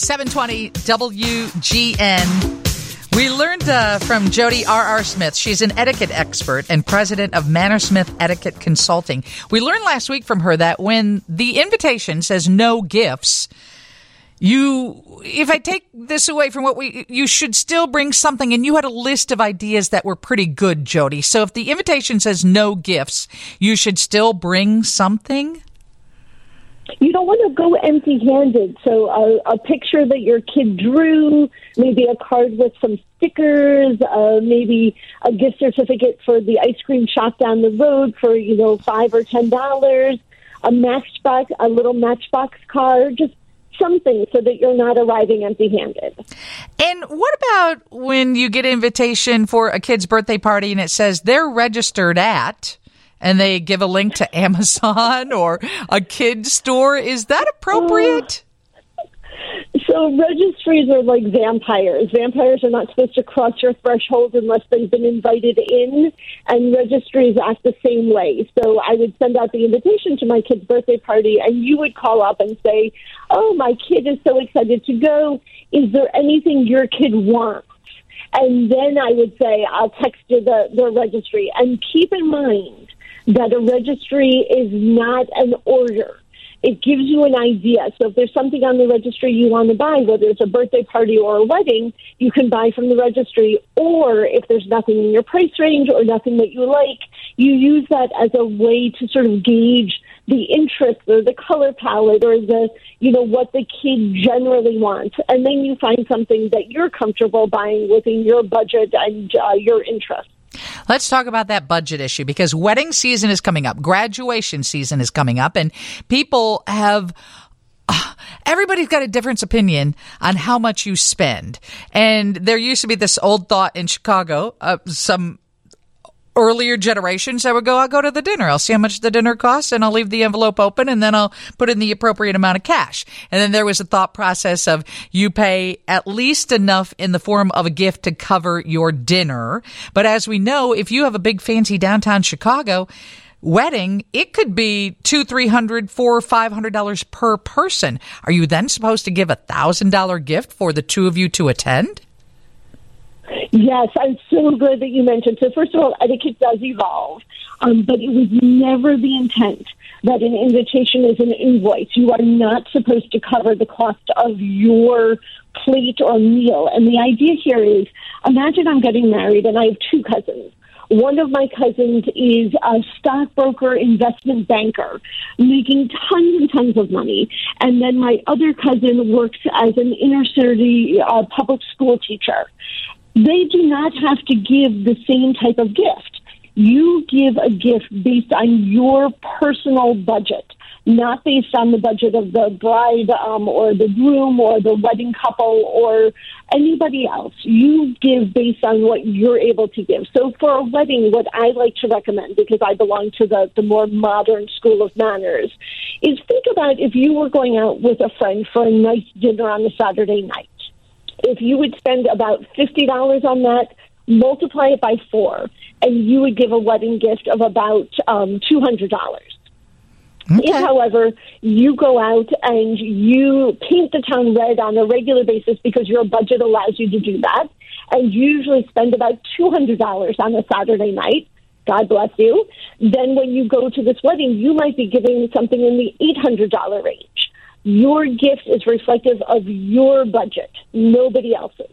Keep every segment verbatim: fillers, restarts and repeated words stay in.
seven twenty W G N. We learned uh, from Jodi R R. Smith. She's an etiquette expert and president of Mannersmith Etiquette Consulting. We learned last week from her that when the invitation says no gifts, you, if I take this away from what we, you should still bring something, and you had a list of ideas that were pretty good, Jodi. So if the invitation says no gifts, you should still bring something? You don't want to go empty-handed, so a, a picture that your kid drew, maybe a card with some stickers, uh, maybe a gift certificate for the ice cream shop down the road for, you know, five or ten dollars, a matchbox, a little matchbox car, just something so that you're not arriving empty-handed. And what about when you get an invitation for a kid's birthday party and it says they're registered at... and they give a link to Amazon or a kid's store. Is that appropriate? Uh, so registries are like vampires. Vampires are not supposed to cross your threshold unless they've been invited in, and registries act the same way. So I would send out the invitation to my kid's birthday party, and you would call up and say, oh, my kid is so excited to go. Is there anything your kid wants? And then I would say, I'll text you the, the registry. And keep in mind that a registry is not an order. It gives you an idea. So if there's something on the registry you want to buy, whether it's a birthday party or a wedding, you can buy from the registry. Or if there's nothing in your price range or nothing that you like, you use that as a way to sort of gauge the interest or the color palette or the, you know, what the kid generally wants. And then you find something that you're comfortable buying within your budget and uh, your interest. Let's talk about that budget issue, because wedding season is coming up. Graduation season is coming up, and people have uh, everybody's got a different opinion on how much you spend. And there used to be this old thought in Chicago, uh, some earlier generations that would go, I'll go to the dinner. I'll see how much the dinner costs, and I'll leave the envelope open, and then I'll put in the appropriate amount of cash. And then there was a thought process of you pay at least enough in the form of a gift to cover your dinner. But as we know, if you have a big fancy downtown Chicago wedding, it could be two, three hundred, four, five hundred dollars per person. Are you then supposed to give a thousand dollar gift for the two of you to attend? Yes, I'm so glad that you mentioned. So first of all, etiquette does evolve, um, but it was never the intent that an invitation is an invoice. You are not supposed to cover the cost of your plate or meal. And the idea here is, imagine I'm getting married and I have two cousins. One of my cousins is a stockbroker, investment banker, making tons and tons of money. And then my other cousin works as an inner city uh, public school teacher. They do not have to give the same type of gift. You give a gift based on your personal budget, not based on the budget of the bride um, or the groom or the wedding couple or anybody else. You give based on what you're able to give. So for a wedding, what I like to recommend, because I belong to the, the more modern school of manners, is think about if you were going out with a friend for a nice dinner on a Saturday night. If you would spend about fifty dollars on that, multiply it by four, and you would give a wedding gift of about um, two hundred dollars. Okay. If, however, you go out and you paint the town red on a regular basis because your budget allows you to do that, and you usually spend about two hundred dollars on a Saturday night, God bless you, then when you go to this wedding, you might be giving something in the eight hundred dollars range. Your gift is reflective of your budget, nobody else's.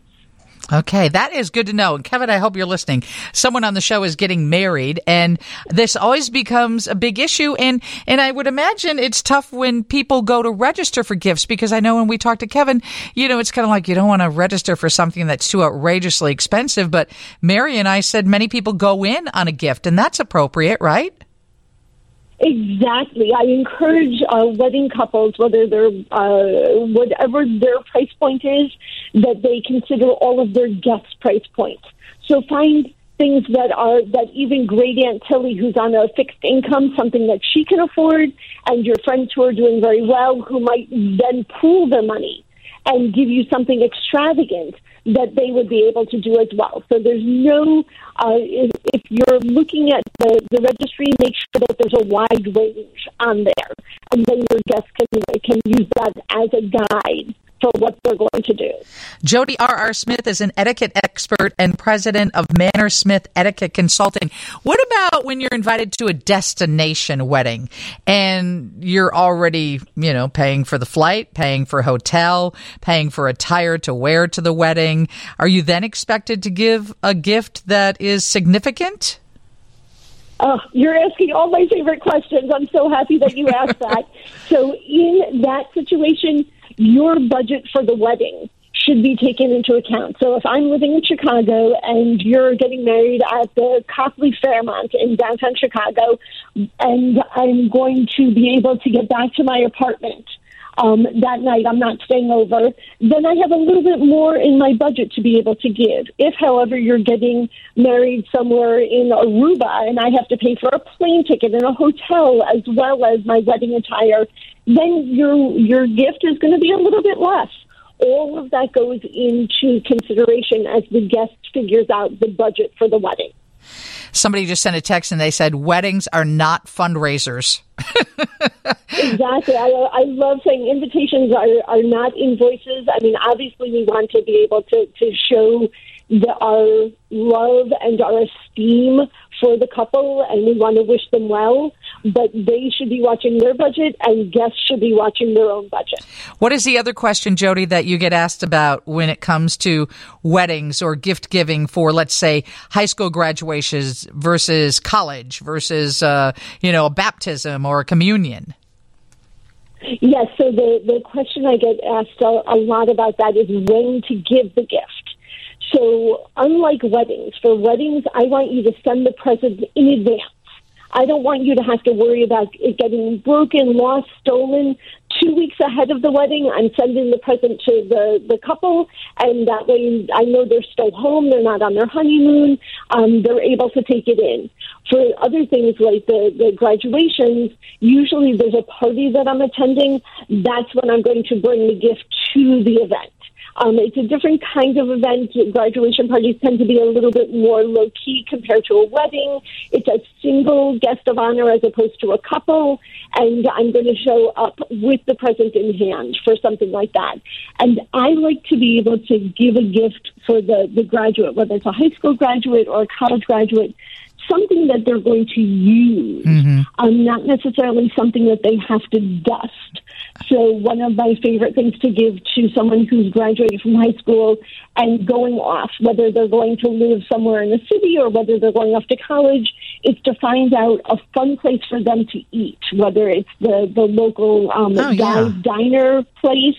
Okay, that is good to know. And Kevin, I hope you're listening. Someone on the show is getting married, and this always becomes a big issue. And, and I would imagine it's tough when people go to register for gifts, because I know when we talk to Kevin, you know, it's kind of like you don't want to register for something that's too outrageously expensive. But Mary and I said many people go in on a gift, and that's appropriate, right? Exactly. I encourage uh, wedding couples, whether they're uh, whatever their price point is, that they consider all of their guests' price points. So find things that are that even Great Aunt Tilly, who's on a fixed income, something that she can afford, and your friends who are doing very well, who might then pool their money and give you something extravagant that they would be able to do as well. So there's no, uh, if, if you're looking at the, the registry, make sure that there's a wide range on there. And then your guests can, can use that as a guide for what they're going to do. Jodi R R. Smith is an etiquette expert and president of Mannersmith Etiquette Consulting. What about when you're invited to a destination wedding and you're already, you know, paying for the flight, paying for hotel, paying for attire to wear to the wedding? Are you then expected to give a gift that is significant? Oh, you're asking all my favorite questions. I'm so happy that you asked that. So in that situation, your budget for the wedding should be taken into account. So if I'm living in Chicago and you're getting married at the Copley Fairmont in downtown Chicago, and I'm going to be able to get back to my apartment um, that night, I'm not staying over, then I have a little bit more in my budget to be able to give. If, however, you're getting married somewhere in Aruba and I have to pay for a plane ticket and a hotel as well as my wedding attire, then your your gift is going to be a little bit less. All of that goes into consideration as the guest figures out the budget for the wedding. Somebody just sent a text and they said, weddings are not fundraisers. Exactly. I, I love saying invitations are, are not invoices. I mean, obviously we want to be able to, to show the, our love and our esteem for the couple, and we want to wish them well, but they should be watching their budget and guests should be watching their own budget. What is the other question, Jodi, that you get asked about when it comes to weddings or gift giving for, let's say, high school graduations versus college versus, uh, you know, a baptism or a communion? Yes, so the, the question I get asked a, a lot about that is when to give the gift. So unlike weddings, for weddings, I want you to send the present in advance. I don't want you to have to worry about it getting broken, lost, stolen. Two weeks ahead of the wedding, I'm sending the present to the, the couple, and that way I know they're still home, they're not on their honeymoon, um, they're able to take it in. For other things like the, the graduations, usually there's a party that I'm attending. That's when I'm going to bring the gift to the event. Um, it's a different kind of event. Graduation parties tend to be a little bit more low-key compared to a wedding. It's a single guest of honor as opposed to a couple, and I'm going to show up with the present in hand for something like that. And I like to be able to give a gift for the, the graduate, whether it's a high school graduate or a college graduate, something that they're going to use, mm-hmm. um, not necessarily something that they have to dust. So one of my favorite things to give to someone who's graduated from high school and going off, whether they're going to live somewhere in the city or whether they're going off to college, is to find out a fun place for them to eat, whether it's the, the local um, oh, yeah. diner place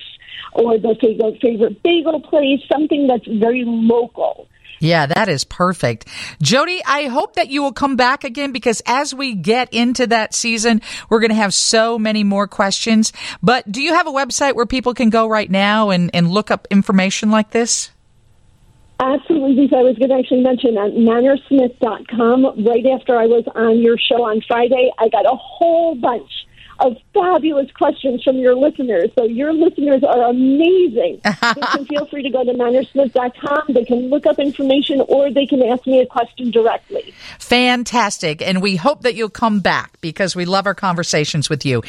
or their favorite bagel place, something that's very local. Yeah, that is perfect. Jodi, I hope that you will come back again, because as we get into that season, we're going to have so many more questions. But do you have a website where people can go right now and, and look up information like this? Absolutely. So I was going to actually mention at mannersmith dot com, right after I was on your show on Friday, I got a whole bunch of fabulous questions from your listeners. So your listeners are amazing. They can feel free to go to mannersmith dot com. They can look up information or they can ask me a question directly. Fantastic. And we hope that you'll come back because we love our conversations with you.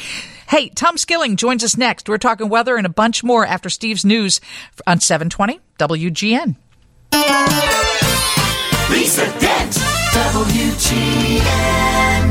Hey, Tom Skilling joins us next. We're talking weather and a bunch more after Steve's news on seven twenty W G N. Lisa Dent, W G N.